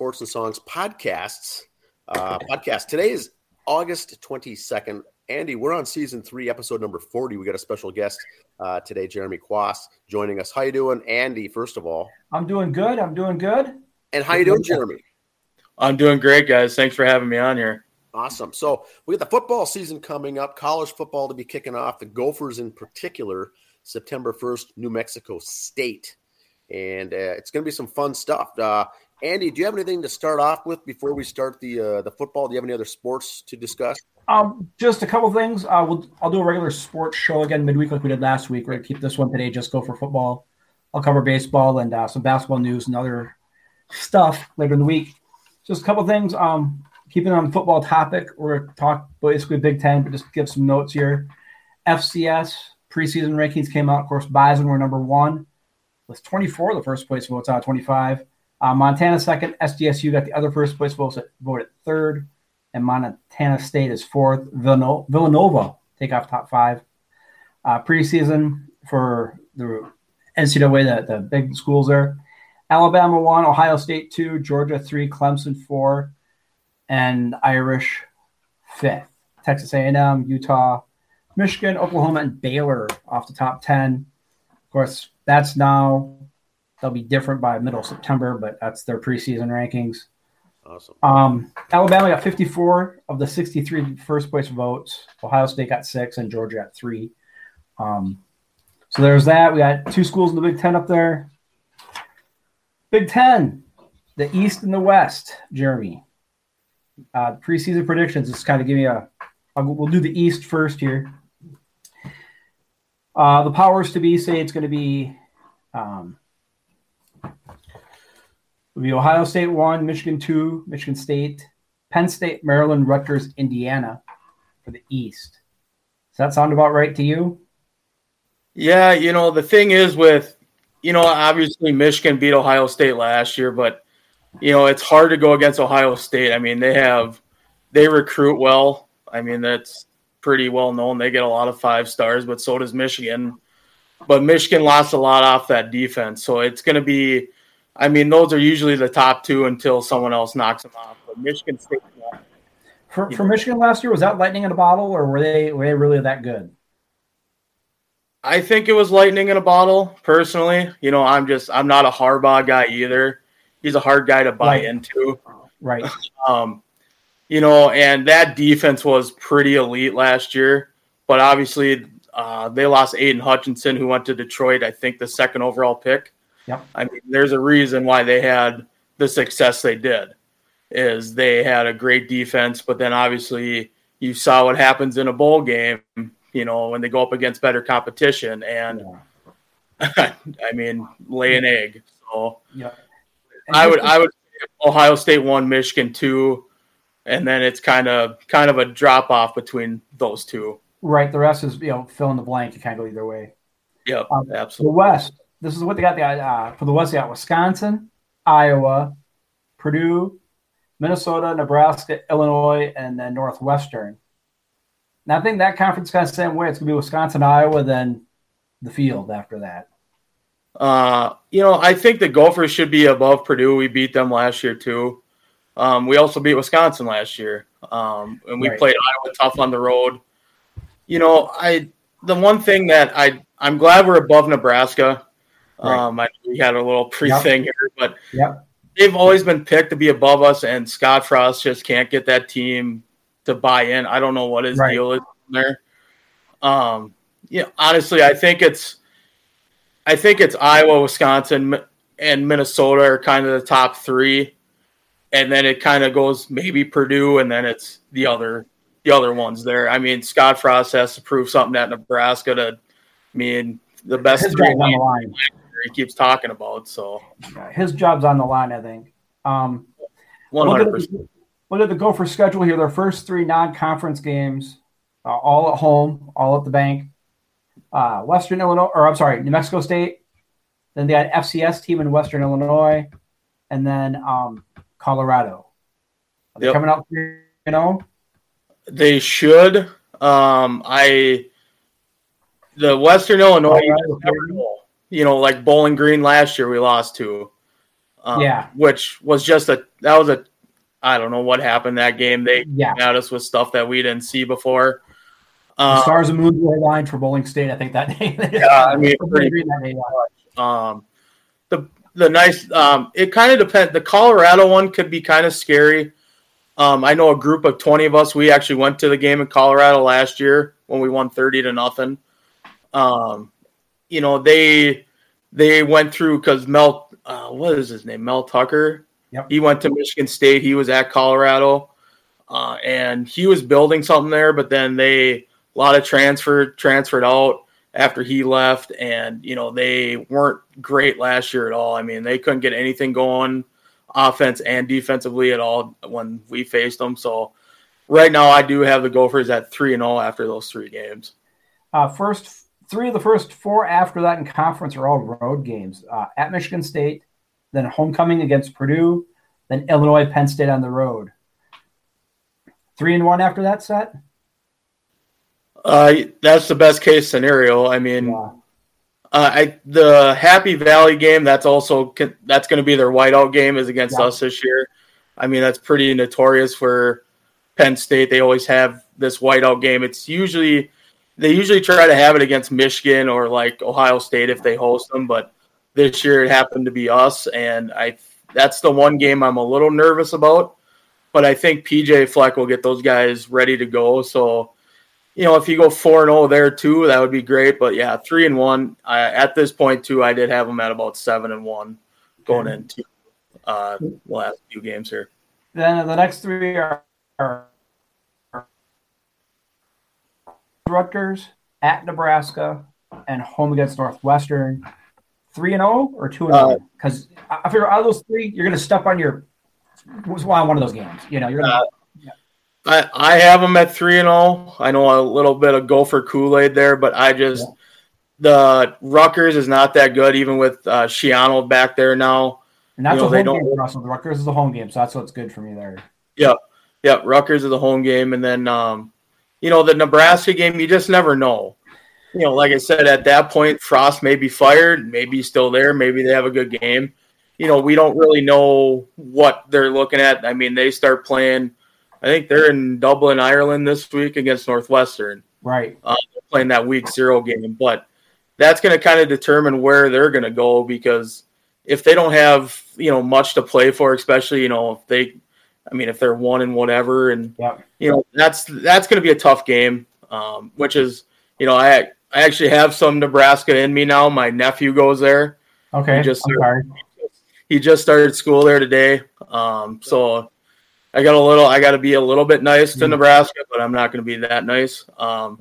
Sports and Songs podcasts. Today is August 22nd. Andy, we're on season 3, episode number 40. We got a special guest today, Jeremy Quas, joining us. How you doing, Andy, first of all? I'm doing good. And how you doing, Jeremy? I'm doing great, guys. Thanks for having me on here. Awesome. So we got the football season coming up, college football to be kicking off, the Gophers in particular, September 1st, New Mexico State. And it's going to be some fun stuff. Andy, do you have anything to start off with before we start the football? Do you have any other sports to discuss? Just a couple things. I'll do a regular sports show again midweek like we did last week. We're going to keep this one today, just go for football. I'll cover baseball and some basketball news and other stuff later in the week. Just a couple things. Keeping on football topic, we're going to talk basically Big Ten, but just give some notes here. FCS preseason rankings came out. Of course, Bison were number 1. With 24 the first place votes out of 25. Montana second. SDSU got the other first place vote at third. And Montana State is fourth. Villanova take off top 5. Preseason for the NCAA, the big schools there. Alabama 1, Ohio State 2, Georgia 3, Clemson 4, and Irish 5th. Texas A&M, Utah, Michigan, Oklahoma, and Baylor off the top 10. Of course, that's now – they'll be different by middle of September, but that's their preseason rankings. Awesome. Alabama got 54 of the 63 first-place votes. Ohio State got 6, and Georgia got 3. So there's that. We got 2 schools in the Big Ten up there. Big Ten, the East and the West, Jeremy. Preseason predictions. Just kind of give me we'll do the East first here. The powers to be say it's going to be Ohio State 1, Michigan 2, Michigan State, Penn State, Maryland, Rutgers, Indiana for the East. Does that sound about right to you? Yeah, the thing is with – obviously Michigan beat Ohio State last year, but, it's hard to go against Ohio State. I mean, they recruit well. I mean, that's pretty well known. They get a lot of 5 stars, but so does Michigan. But Michigan lost a lot off that defense. So it's going to be, those are usually the top 2 until someone else knocks them off. But Michigan State. For Michigan last year, was that lightning in a bottle, or were they really that good? I think it was lightning in a bottle, personally. I'm not a Harbaugh guy either. He's a hard guy to buy into. Right. And that defense was pretty elite last year. But obviously, they lost Aiden Hutchinson, who went to Detroit, I think the 2nd overall pick. Yep. There's a reason why they had the success they did, is they had a great defense. But then obviously you saw what happens in a bowl game. When they go up against better competition and lay an egg. So yeah. I would say Ohio State 1, Michigan 2, and then it's kind of a drop off between those 2. Right. The rest is, fill in the blank. You can't go either way. Yep. Absolutely. The West, this is what they got. For the West, they got Wisconsin, Iowa, Purdue, Minnesota, Nebraska, Illinois, and then Northwestern. And I think that conference is kind of the same way. It's going to be Wisconsin, Iowa, then the field after that. I think the Gophers should be above Purdue. We beat them last year, too. We also beat Wisconsin last year. And we played Iowa tough on the road. The one thing that I'm glad we're above Nebraska. We had a little pre-thing here. But they've always been picked to be above us, and Scott Frost just can't get that team to buy in. I don't know what his deal is there. Honestly, I think it's Iowa, Wisconsin, and Minnesota are kind of the top 3, and then it kind of goes maybe Purdue, and then it's the other ones there. Scott Frost has to prove something at Nebraska to the best his 3 on the line he keeps talking about. So his job's on the line, I think. 100%. Look at the Gophers' schedule here. Their first 3 non-conference games, all at home, all at the bank. New Mexico State. Then they had FCS team in Western Illinois, and then Colorado. Are they coming out 3-0? They should. The Western Illinois, like Bowling Green last year, we lost to. which was just I don't know what happened that game. They got us with stuff that we didn't see before. The stars and moons were aligned for Bowling State, I think, that day. It kind of depends. The Colorado one could be kind of scary. I know a group of 20 of us, we actually went to the game in Colorado last year when we won 30-0. They went through because Mel Tucker. Yep. He went to Michigan State. He was at Colorado, and he was building something there. But then a lot of transferred out after he left, and they weren't great last year at all. I mean, they couldn't get anything going, offense and defensively at all when we faced them. So right now, I do have the Gophers at 3-0 after those three games. First three of the first four after that in conference are all road games at Michigan State. Then homecoming against Purdue, then Illinois, Penn State on the road. 3-1 after that set? That's the best case scenario. I mean, the Happy Valley game, that's going to be their whiteout game, is against us this year. I mean, that's pretty notorious for Penn State. They always have this whiteout game. They usually try to have it against Michigan or like Ohio State if they host them, but this year it happened to be us, and that's the one game I'm a little nervous about. But I think PJ Fleck will get those guys ready to go. So, if you go 4-0 there too, that would be great. But, 3-1. At this point, too, I did have them at about 7-1 going into the last few games here. Then the next three are Rutgers, at Nebraska, and home against Northwestern. 3-0 or 2-0? Because I figure out of those three, you're going to step on one of those games. You're going to. I have them at 3-0. I know a little bit of Gopher Kool-Aid there, but the Rutgers is not that good, even with Shiano back there now. And that's a home game for us. The Rutgers is a home game, so that's what's good for me there. Yeah, Rutgers is a home game, and then the Nebraska game, you just never know. Like I said, at that point, Frost may be fired, maybe he's still there, maybe they have a good game. We don't really know what they're looking at. I mean, they start playing, I think they're in Dublin, Ireland this week against Northwestern. Right. They're playing that week 0 game. But that's going to kind of determine where they're going to go, because if they don't have, much to play for, especially, if they're 1 and whatever, and, that's going to be a tough game, which is, I actually have some Nebraska in me now. My nephew goes there. Okay. He just started school there today. So I got to be a little bit nice to Nebraska, but I'm not going to be that nice. But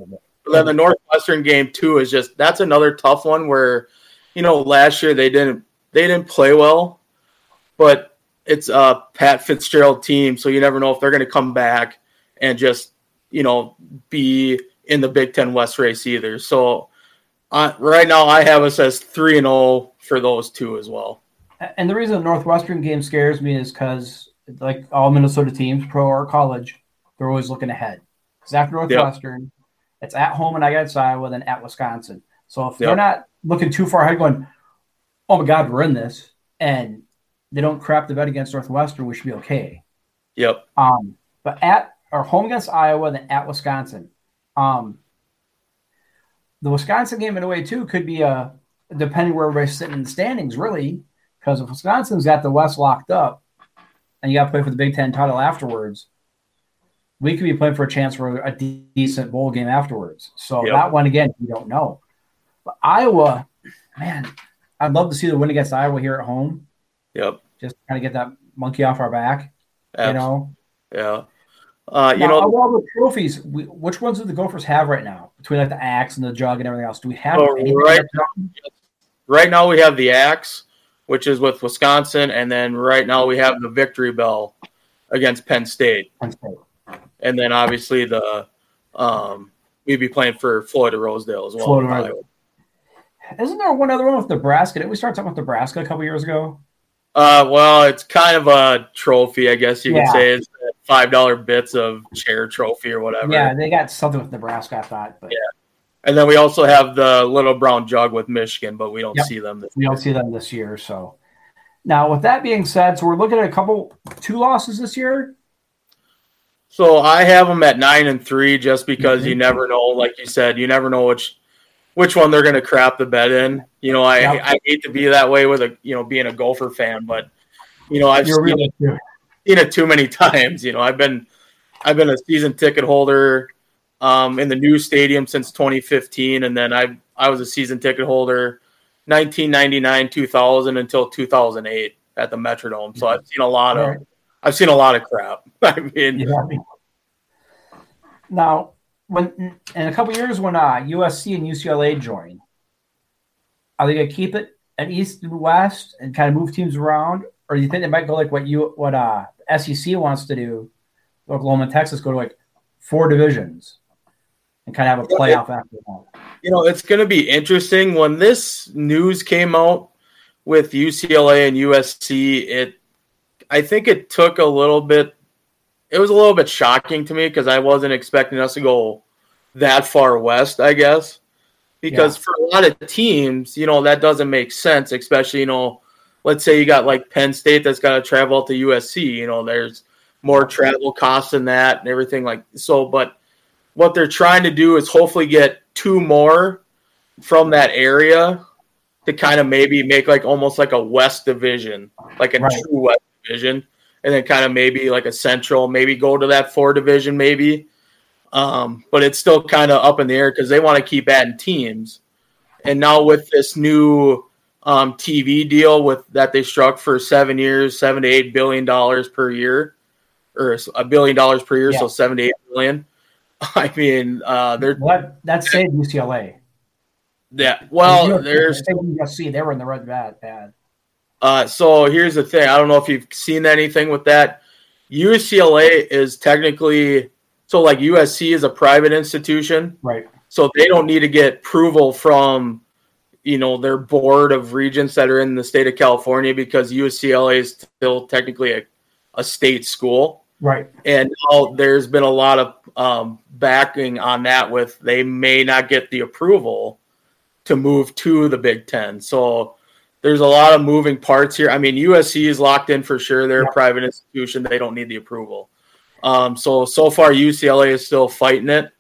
then the Northwestern game too is that's another tough one where, last year they didn't play well, but it's a Pat Fitzgerald team. So you never know if they're going to come back and just, be in the Big Ten West race either. So right now I have us as 3-0 for those two as well. And the reason the Northwestern game scares me is because, like all Minnesota teams, pro or college, they're always looking ahead. Because after Northwestern, it's at home and against Iowa, then at Wisconsin. So if they're not looking too far ahead going, oh my God, we're in this, and they don't crap the bed against Northwestern, we should be okay. Yep. But home against Iowa, then at Wisconsin. The Wisconsin game in a way too could be depending where everybody's sitting in the standings, really, because if Wisconsin's got the West locked up and you got to play for the Big Ten title afterwards, we could be playing for a chance for a decent bowl game afterwards. So that one again, we don't know. But Iowa, man, I'd love to see the win against Iowa here at home. Yep, just kind of get that monkey off our back. Yeah. Of all the trophies, which ones do the Gophers have right now? Between the axe and the jug and everything else, do we have right now we have the axe, which is with Wisconsin, and then right now we have the victory bell against Penn State. And then obviously the we'd be playing for Floyd or Rosedale as well. Isn't there one other one with Nebraska? Didn't we start talking with Nebraska a couple years ago? Well, it's kind of a trophy, I guess you could say. It's $5 bits of chair trophy or whatever. Yeah, they got something with Nebraska, I thought. But. Yeah, and then we also have the little brown jug with Michigan, but we don't see them this year. So Now, with that being said, so we're looking at two losses this year. So I have them at 9-3 just because you never know. Like you said, you never know which one they're going to crap the bed in. You know, I hate to be that way with being a Gopher fan, but you know, I've seen it too many times. You know, I've been a season ticket holder in the new stadium since 2015, and then I was a season ticket holder 1999, 2000 until 2008 at the Metrodome. So I've seen a lot of crap. I mean, now when in a couple years when USC and UCLA join, are they going to keep it at East and West and kind of move teams around, or do you think they might go like what SEC wants to do? Oklahoma and Texas go to like four divisions and kind of have a playoff after that. You know, it's going to be interesting. When this news came out with UCLA and USC, I think it took a little bit – it was a little bit shocking to me because I wasn't expecting us to go that far west, I guess. Because for a lot of teams, you know, that doesn't make sense, especially, you know, let's say you got like Penn State that's got to travel to USC. You know, there's more travel costs than that and everything like so. But what they're trying to do is hopefully get two more from that area to kind of maybe make like almost like a West division, like a true West division, and then kind of maybe like a Central, maybe go to that four division maybe. But it's still kind of up in the air because they want to keep adding teams. And now with this new TV deal that they struck for 7 years, $7 to $8 billion per year. Or $1 billion per year, so $7 to $8 billion. I mean, that's saved UCLA. Yeah, well, there's USC. They were in the red bad. So here's the thing. I don't know if you've seen anything with that. UCLA is technically so like USC is a private institution, right? So they don't need to get approval from their board of regents that are in the state of California because UCLA is still technically a state school. Right. And now there's been a lot of backing on that with they may not get the approval to move to the Big Ten. So there's a lot of moving parts here. I mean, USC is locked in for sure. They're a private institution. They don't need the approval. So far UCLA is still fighting it.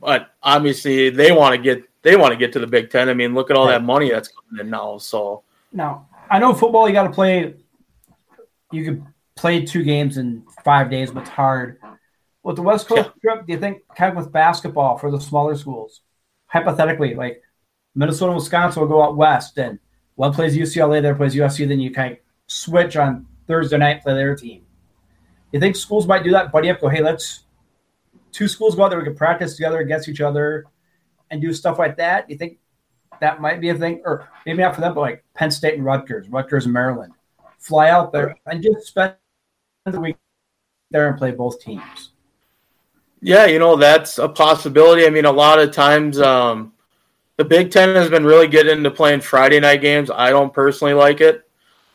But obviously they want to get to the Big Ten. I mean, look at all that money that's coming in now. So now I know football you got to play. You could play 2 games in 5 days, but it's hard. With the West Coast trip, do you think, kind of with basketball for the smaller schools, hypothetically, like Minnesota and Wisconsin will go out west, and one plays UCLA, the other plays USC, then you kind of switch on Thursday night, play their team. You think schools might do that, buddy up, go, hey, let's – 2 schools go out there, we can practice together against each other and do stuff like that? Do you think that might be a thing? Or maybe not for them, but like Penn State and Rutgers and Maryland. Fly out there and just spend the week there and play both teams. Yeah, that's a possibility. I mean, a lot of times the Big Ten has been really getting into playing Friday night games. I don't personally like it,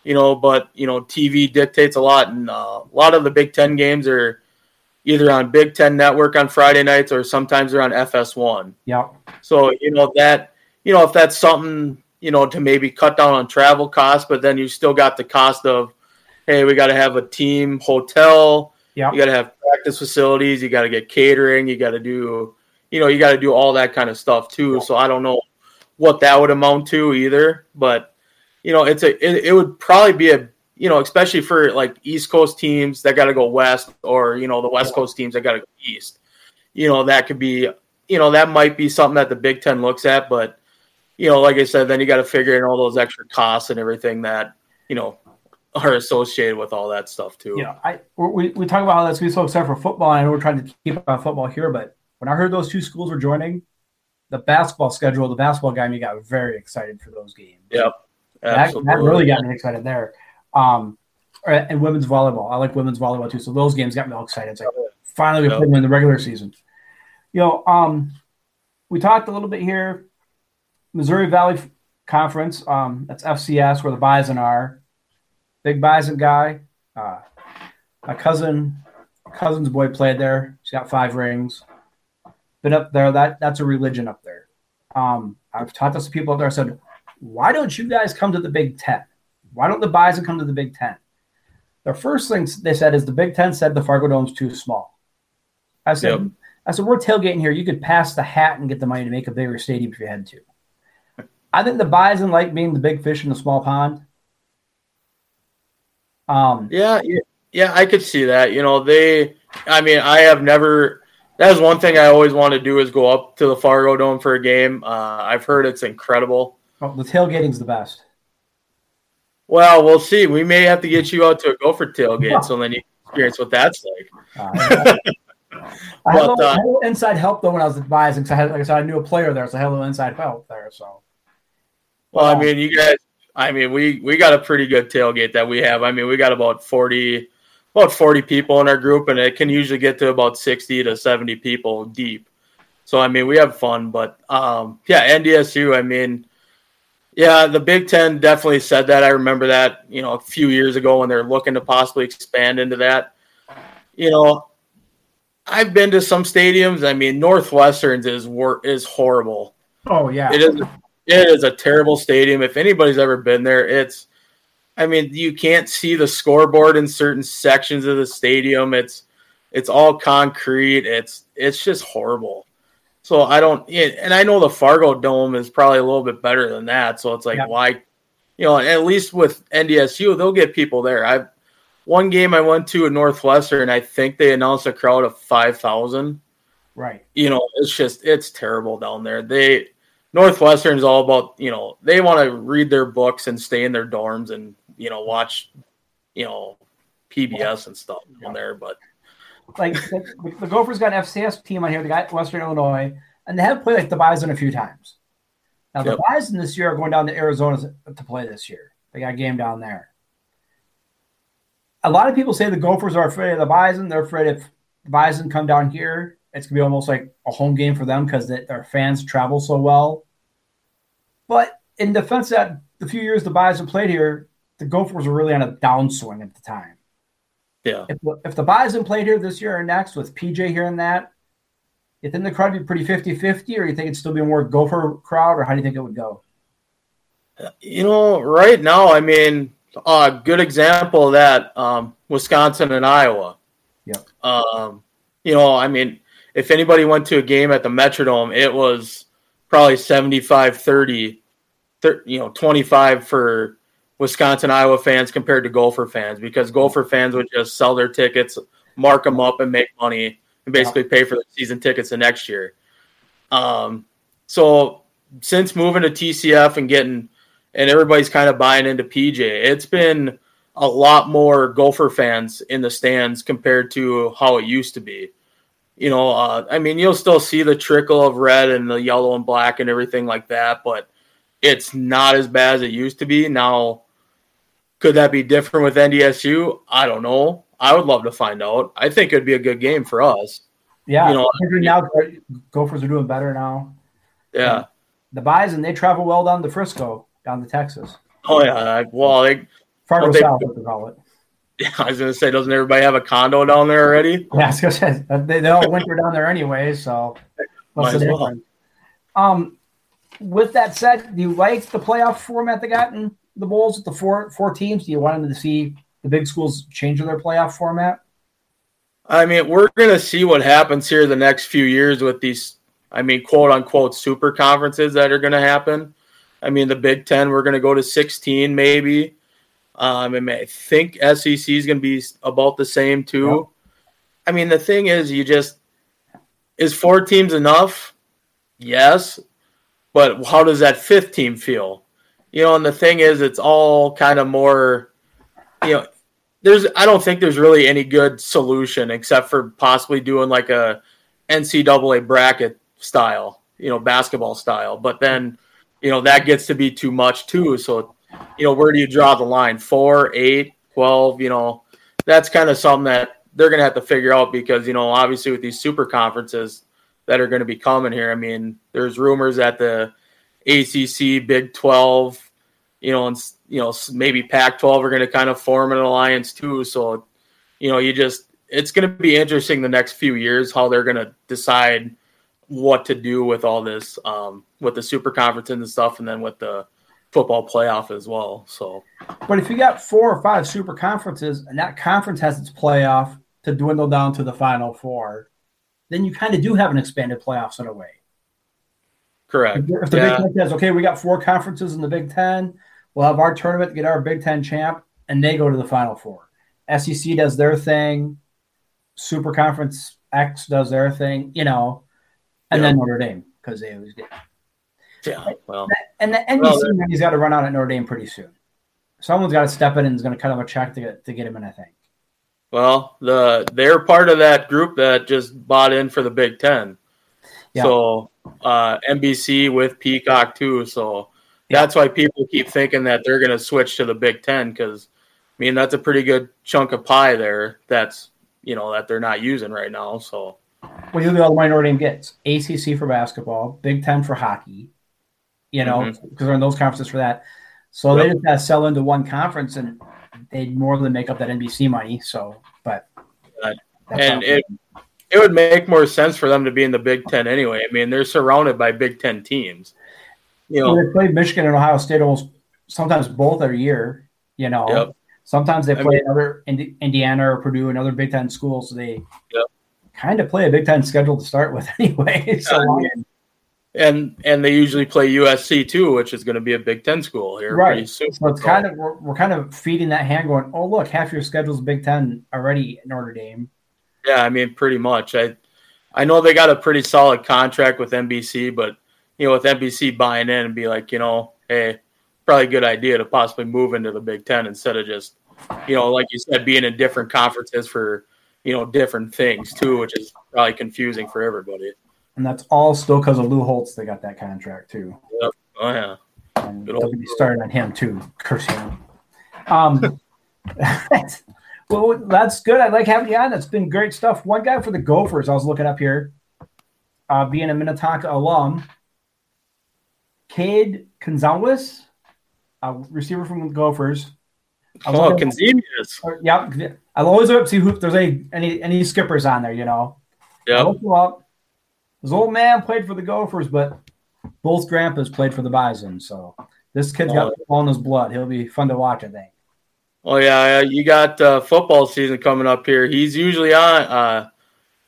but, TV dictates a lot. And a lot of the Big Ten games are either on Big Ten Network on Friday nights or sometimes they're on FS1. Yeah. So, if that's something – to maybe cut down on travel costs, but then you still got the cost of, hey, we got to have a team hotel. Yeah. You got to have practice facilities. You got to get catering. You got to do, you got to do all that kind of stuff too. Yeah. So I don't know what that would amount to either, but it would probably be especially for like East Coast teams that got to go west or, the West Coast teams that got to go east, that could be, that might be something that the Big Ten looks at, but like I said, then you got to figure in all those extra costs and everything that, are associated with all that stuff too. Yeah, we talk about how that's going to be so upset for football, and I know we're trying to keep on football here, but when I heard those 2 schools were joining, the basketball schedule, the basketball guy, me got very excited for those games. Yep, absolutely. That really got me excited there. And women's volleyball. I like women's volleyball too, so those games got me all excited. It's like, finally we played them in the regular season. We talked a little bit here. Missouri Valley Conference, that's FCS, where the Bison are. Big Bison guy. My cousin's boy played there. He's got 5 rings. Been up there. That's a religion up there. I've talked to some people up there. I said, why don't you guys come to the Big Ten? Why don't the Bison come to the Big Ten? The first thing they said is the Big Ten said the Fargo Dome's too small. I said, yep. I said, we're tailgating here. You could pass the hat and get the money to make a bigger stadium if you had to. I think the Bison like being the big fish in the small pond. Yeah, I could see that. You know, I have never – that was one thing I always wanted to do is go up to the Fargo Dome for a game. I've heard it's incredible. Oh, the tailgating's the best. Well, we'll see. We may have to get you out to a Gopher tailgate so then you can experience what that's like. I had a little inside help, though, when I was advising. Because I knew a player there, so I had a little inside help there. So, well, I mean, you guys – I mean, we got a pretty good tailgate that we have. I mean, we got about 40 people in our group, and it can usually get to about 60 to 70 people deep. So, I mean, we have fun. But, NDSU, I mean – yeah, the Big Ten definitely said that. I remember that, you know, a few years ago when they're looking to possibly expand into that. You know, I've been to some stadiums. I mean, Northwestern's is horrible. Oh yeah, it is a terrible stadium. If anybody's ever been there, you can't see the scoreboard in certain sections of the stadium. It's all concrete. It's just horrible. So I know the Fargo Dome is probably a little bit better than that. So it's like, why, you know, at least with NDSU, they'll get people there. One game I went to at Northwestern, I think they announced a crowd of 5,000. Right. You know, it's terrible down there. Northwestern's all about, you know, they want to read their books and stay in their dorms and, you know, watch, you know, PBS and stuff down there. But like the Gophers got an FCS team on here. They got Western Illinois, and they have played like the Bison a few times. Now the Bison this year are going down to Arizona to play this year. They got a game down there. A lot of people say the Gophers are afraid of the Bison. They're afraid if the Bison come down here, it's gonna be almost like a home game for them because their fans travel so well. But in defense, that the few years the Bison played here, the Gophers were really on a downswing at the time. Yeah. If the Bison played here this year or next with PJ here and that, you think the crowd would be pretty 50-50, or you think it'd still be more Gopher crowd, or how do you think it would go? You know, right now, I mean, a good example of that, Wisconsin and Iowa. Yeah. You know, I mean, if anybody went to a game at the Metrodome, it was probably 75-30, you know, 25 for Wisconsin, Iowa fans compared to Gopher fans, because Gopher fans would just sell their tickets, mark them up, and make money, and basically pay for the season tickets the next year. So since moving to TCF and everybody's kind of buying into PJ, it's been a lot more Gopher fans in the stands compared to how it used to be. You know, I mean, you'll still see the trickle of red and the yellow and black and everything like that, but it's not as bad as it used to be. Now, could that be different with NDSU? I don't know. I would love to find out. I think it'd be a good game for us. Yeah. You know, now Gophers are doing better now. Yeah. And the Bison, they travel well down to Frisco, down to Texas. Oh, yeah. Well, Fargo South, what they call it. Yeah, I was going to say, doesn't everybody have a condo down there already? Yeah, I was going to say, they all winter down there anyway, so what's the difference? With that said, do you like the playoff format they got in the bowls with the four teams? Do you want them to see the big schools change their playoff format? I mean, we're going to see what happens here the next few years with these, I mean, quote-unquote super conferences that are going to happen. I mean, the Big Ten, we're going to go to 16 maybe. And I think SEC is going to be about the same too. Yep. I mean, the thing is, is four teams enough? Yes. But how does that fifth team feel? You know, and the thing is, it's all kind of more, you know, I don't think there's really any good solution except for possibly doing like a NCAA bracket style, you know, basketball style. But then, you know, that gets to be too much too. So, you know, where do you draw the line? 4, 8, 12, you know, that's kind of something that they're going to have to figure out because, you know, obviously with these super conferences that are going to be coming here. I mean, there's rumors that the ACC, Big 12, you know, and you know maybe Pac-12 are going to kind of form an alliance too. So, you know, it's going to be interesting the next few years how they're going to decide what to do with all this, with the super conferences and stuff, and then with the football playoff as well. So, but if you got four or five super conferences and that conference has its playoff to dwindle down to the Final Four, then you kind of do have an expanded playoffs in a way. Correct. If the Big Ten says, okay, we got four conferences in the Big Ten, we'll have our tournament to get our Big Ten champ, and they go to the Final Four. SEC does their thing. Super Conference X does their thing, you know, and then Notre Dame, because they always did. Yeah, well. And the NBC money's got to run out at Notre Dame pretty soon. Someone's got to step in and is going to cut him a check to get him in, I think. Well, they're part of that group that just bought in for the Big Ten. Yeah. So NBC with Peacock too. So that's why people keep thinking that they're going to switch to the Big Ten, because, I mean, that's a pretty good chunk of pie there that's, you know, that they're not using right now. So, well, you know, the minority team gets ACC for basketball, Big Ten for hockey, you know, because they're in those conferences for that. So they just got to sell into one conference, and they'd more than make up that NBC money. So, but and it would make more sense for them to be in the Big Ten anyway. I mean, they're surrounded by Big Ten teams. You know, they play Michigan and Ohio State almost sometimes both every year. You know, sometimes they play another Indiana or Purdue and other Big Ten schools. So they kind of play a Big Ten schedule to start with anyway. So and they usually play USC too, which is going to be a Big Ten school here pretty soon. So it's kind of we're kind of feeding that hand, going, oh look, half your schedule's Big Ten already at Notre Dame. Yeah, I mean, pretty much. I know they got a pretty solid contract with NBC, but you know, with NBC buying in and be like, you know, hey, probably a good idea to possibly move into the Big Ten instead of just, you know, like you said, being in different conferences for, you know, different things too, which is probably confusing for everybody. And that's all still because of Lou Holtz. They got that contract too. Yep. Oh yeah. And they'll be starting on him too. Curse him. Well, that's good. I like having you on. That's been great stuff. One guy for the Gophers, I was looking up here, being a Minnetonka alum, Cade Conzunas, a receiver from the Gophers. Oh, Kenzemius. Yep. I'll always look up to see if there's any skippers on there, you know. Yeah. His old man played for the Gophers, but both grandpas played for the Bison. So this kid's got football in his blood. He'll be fun to watch, I think. Oh, yeah. You got football season coming up here. He's usually on.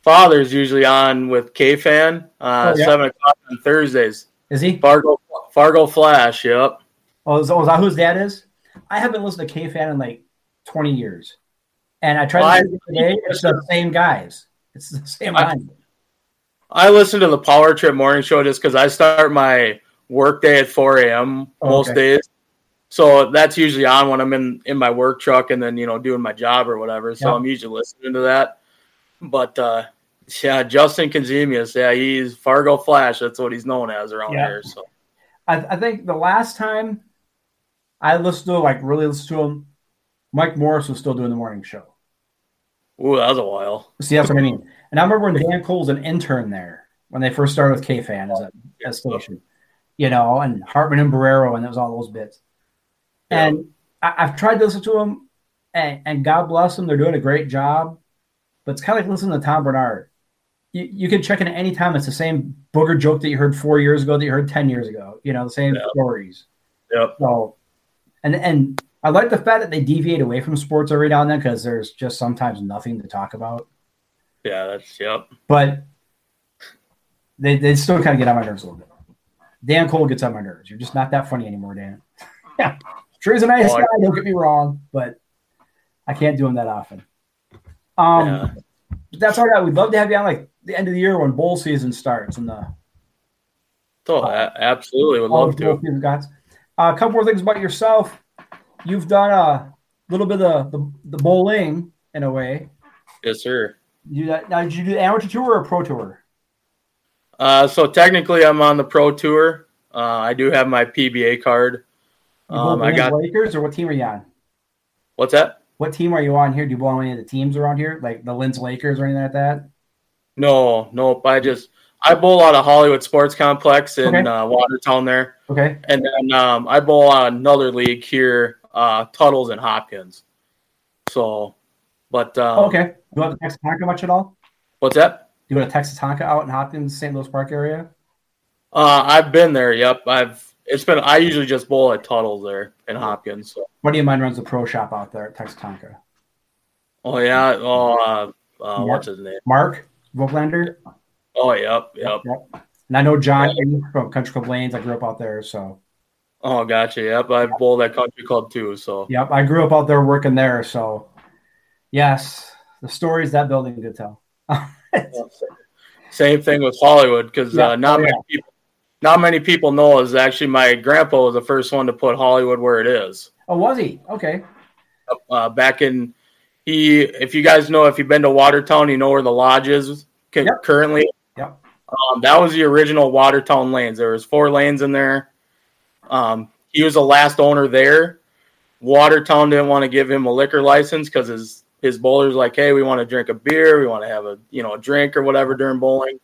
Father's usually on with K-Fan 7 o'clock on Thursdays. Is he? Fargo Flash, yep. Oh, is that whose dad is? I haven't listened to K-Fan in like 20 years. And I tried to listen today. It's the same guys. It's the same guys. I listen to the Power Trip morning show just because I start my work day at 4 a.m. most days. So that's usually on when I'm in my work truck and then, you know, doing my job or whatever. So I'm usually listening to that. But, yeah, Justin Kenzemius, he's Fargo Flash. That's what he's known as around here. So I think the last time I listened to him, Mike Morris was still doing the morning show. Ooh, that was a while. See, that's what I mean. And I remember when Dan Cole was an intern there when they first started with K-Fan as a station, you know, and Hartman and Barrero, and it was all those bits. Yeah. And I've tried to listen to him, and God bless them, they're doing a great job. But it's kind of like listening to Tom Bernard. You can check in at any time. It's the same booger joke that you heard 4 years ago that you heard 10 years ago. You know, the same stories. Yep. So, and I like the fact that they deviate away from sports every now and then because there's just sometimes nothing to talk about. Yeah, that's But they still kind of get on my nerves a little bit. Dan Cole gets on my nerves. You're just not that funny anymore, Dan. Sure, he's a nice guy. Don't get me wrong, but I can't do him that often. That's all right. We'd love to have you on like the end of the year when bowl season starts and the. Oh, absolutely, would love to. A couple more things about yourself. You've done a little bit of the bowling in a way. Yes, sir. Now, did you do amateur tour or pro tour? So technically, I'm on the pro tour. I do have my PBA card. I got Lakers, or what team are you on? What's that? What team are you on here? Do you belong to any of the teams around here, like the Linz Lakers or anything like that? No, nope. I bowl out of Hollywood Sports Complex in Watertown there. Okay. And then I bowl out another league here, Tuttles and Hopkins. So, but okay. Do you go to Texas Honka much at all? What's that? Do you go to Texas Honka out in Hopkins, St. Louis Park area? I've been there. Yep, I've It's been, I usually just bowl at Tuttles there in Hopkins. So. Buddy of mine runs the pro shop out there at Texas Honka. Oh, yeah. What's his name? Mark Voglander. Oh, yep. And I know John from Country Club Lanes. I grew up out there, so. Oh, gotcha. Yep, I bowled at Country Club too, so. Yep, I grew up out there working there, so. Yes, the stories that building could tell. Same thing with Hollywood, because not many people know is actually my grandpa was the first one to put Hollywood where it is. Oh, was he? Okay. Back in if you guys know, if you've been to Watertown, you know where the lodge is currently. Yep. That was the original Watertown lanes. There was 4 lanes in there. He was the last owner there. Watertown didn't want to give him a liquor license because his bowlers like, hey, we want to drink a beer, we want to have a drink or whatever during bowling.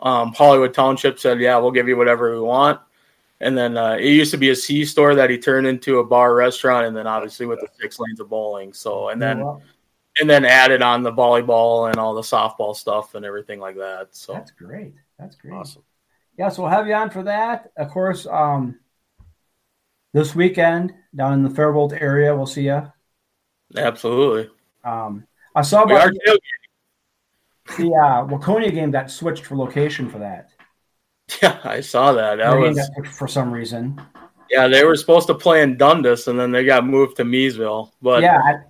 Hollywood Township said, yeah, we'll give you whatever we want. And then it used to be a C store that he turned into a bar restaurant, and then obviously with the 6 lanes of bowling. So and then added on the volleyball and all the softball stuff and everything like that. So that's great. Awesome. Yeah, so we'll have you on for that. Of course, this weekend down in the Fairbolt area, we'll see you. Absolutely. I saw about the Waconia game got switched for location for that. Yeah, I saw that. For some reason. Yeah, they were supposed to play in Dundas, and then they got moved to Meesville. But yeah, I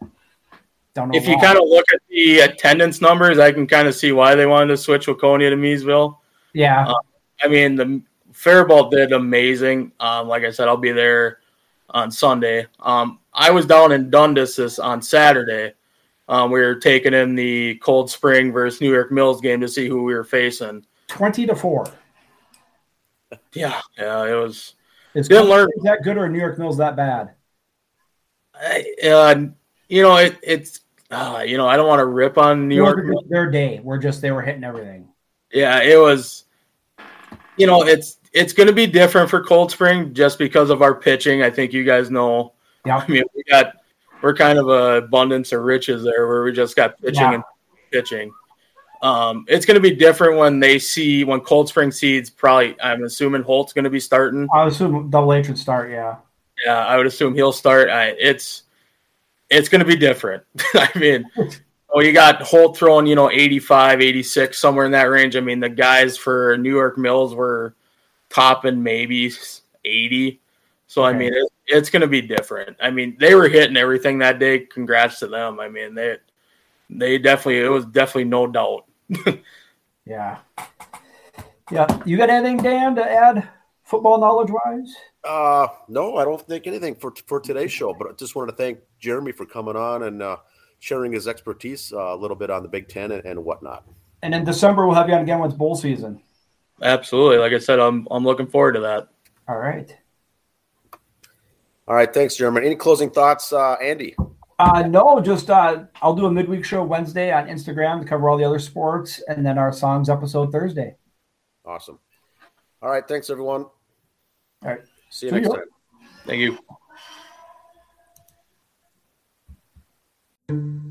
don't know if you kind of look at the attendance numbers, I can kind of see why they wanted to switch Waconia to Meesville. Yeah, the Faribault did amazing. Like I said, I'll be there on Sunday. I was down in Dundas on Saturday. We were taking in the Cold Spring versus New York Mills game to see who we were facing. 20-4. Yeah, it was. Is that good or New York Mills that bad? I don't want to rip on New York. Their day. They were hitting everything. Yeah, it was. It's going to be different for Cold Spring just because of our pitching. I think you guys know. Yeah. We're kind of an abundance of riches there where we just got pitching and pitching. It's going to be different when Cold Spring seeds probably – I'm assuming Holt's going to be starting. I would assume Double H would start, yeah. Yeah, I would assume he'll start. It's going to be different. You got Holt throwing, 85, 86, somewhere in that range. The guys for New York Mills were topping maybe 80. So, okay. It's going to be different. They were hitting everything that day. Congrats to them. They definitely – it was definitely no doubt. Yeah. You got anything, Dan, to add football knowledge-wise? No, I don't think anything for today's show. But I just wanted to thank Jeremy for coming on and sharing his expertise a little bit on the Big Ten and whatnot. And in December, we'll have you on again with bowl season. Absolutely. Like I said, I'm looking forward to that. All right. All right, thanks, Jeremy. Any closing thoughts, Andy? No, just I'll do a midweek show Wednesday on Instagram to cover all the other sports, and then our songs episode Thursday. Awesome. All right, thanks, everyone. All right. See you next time. Thank you.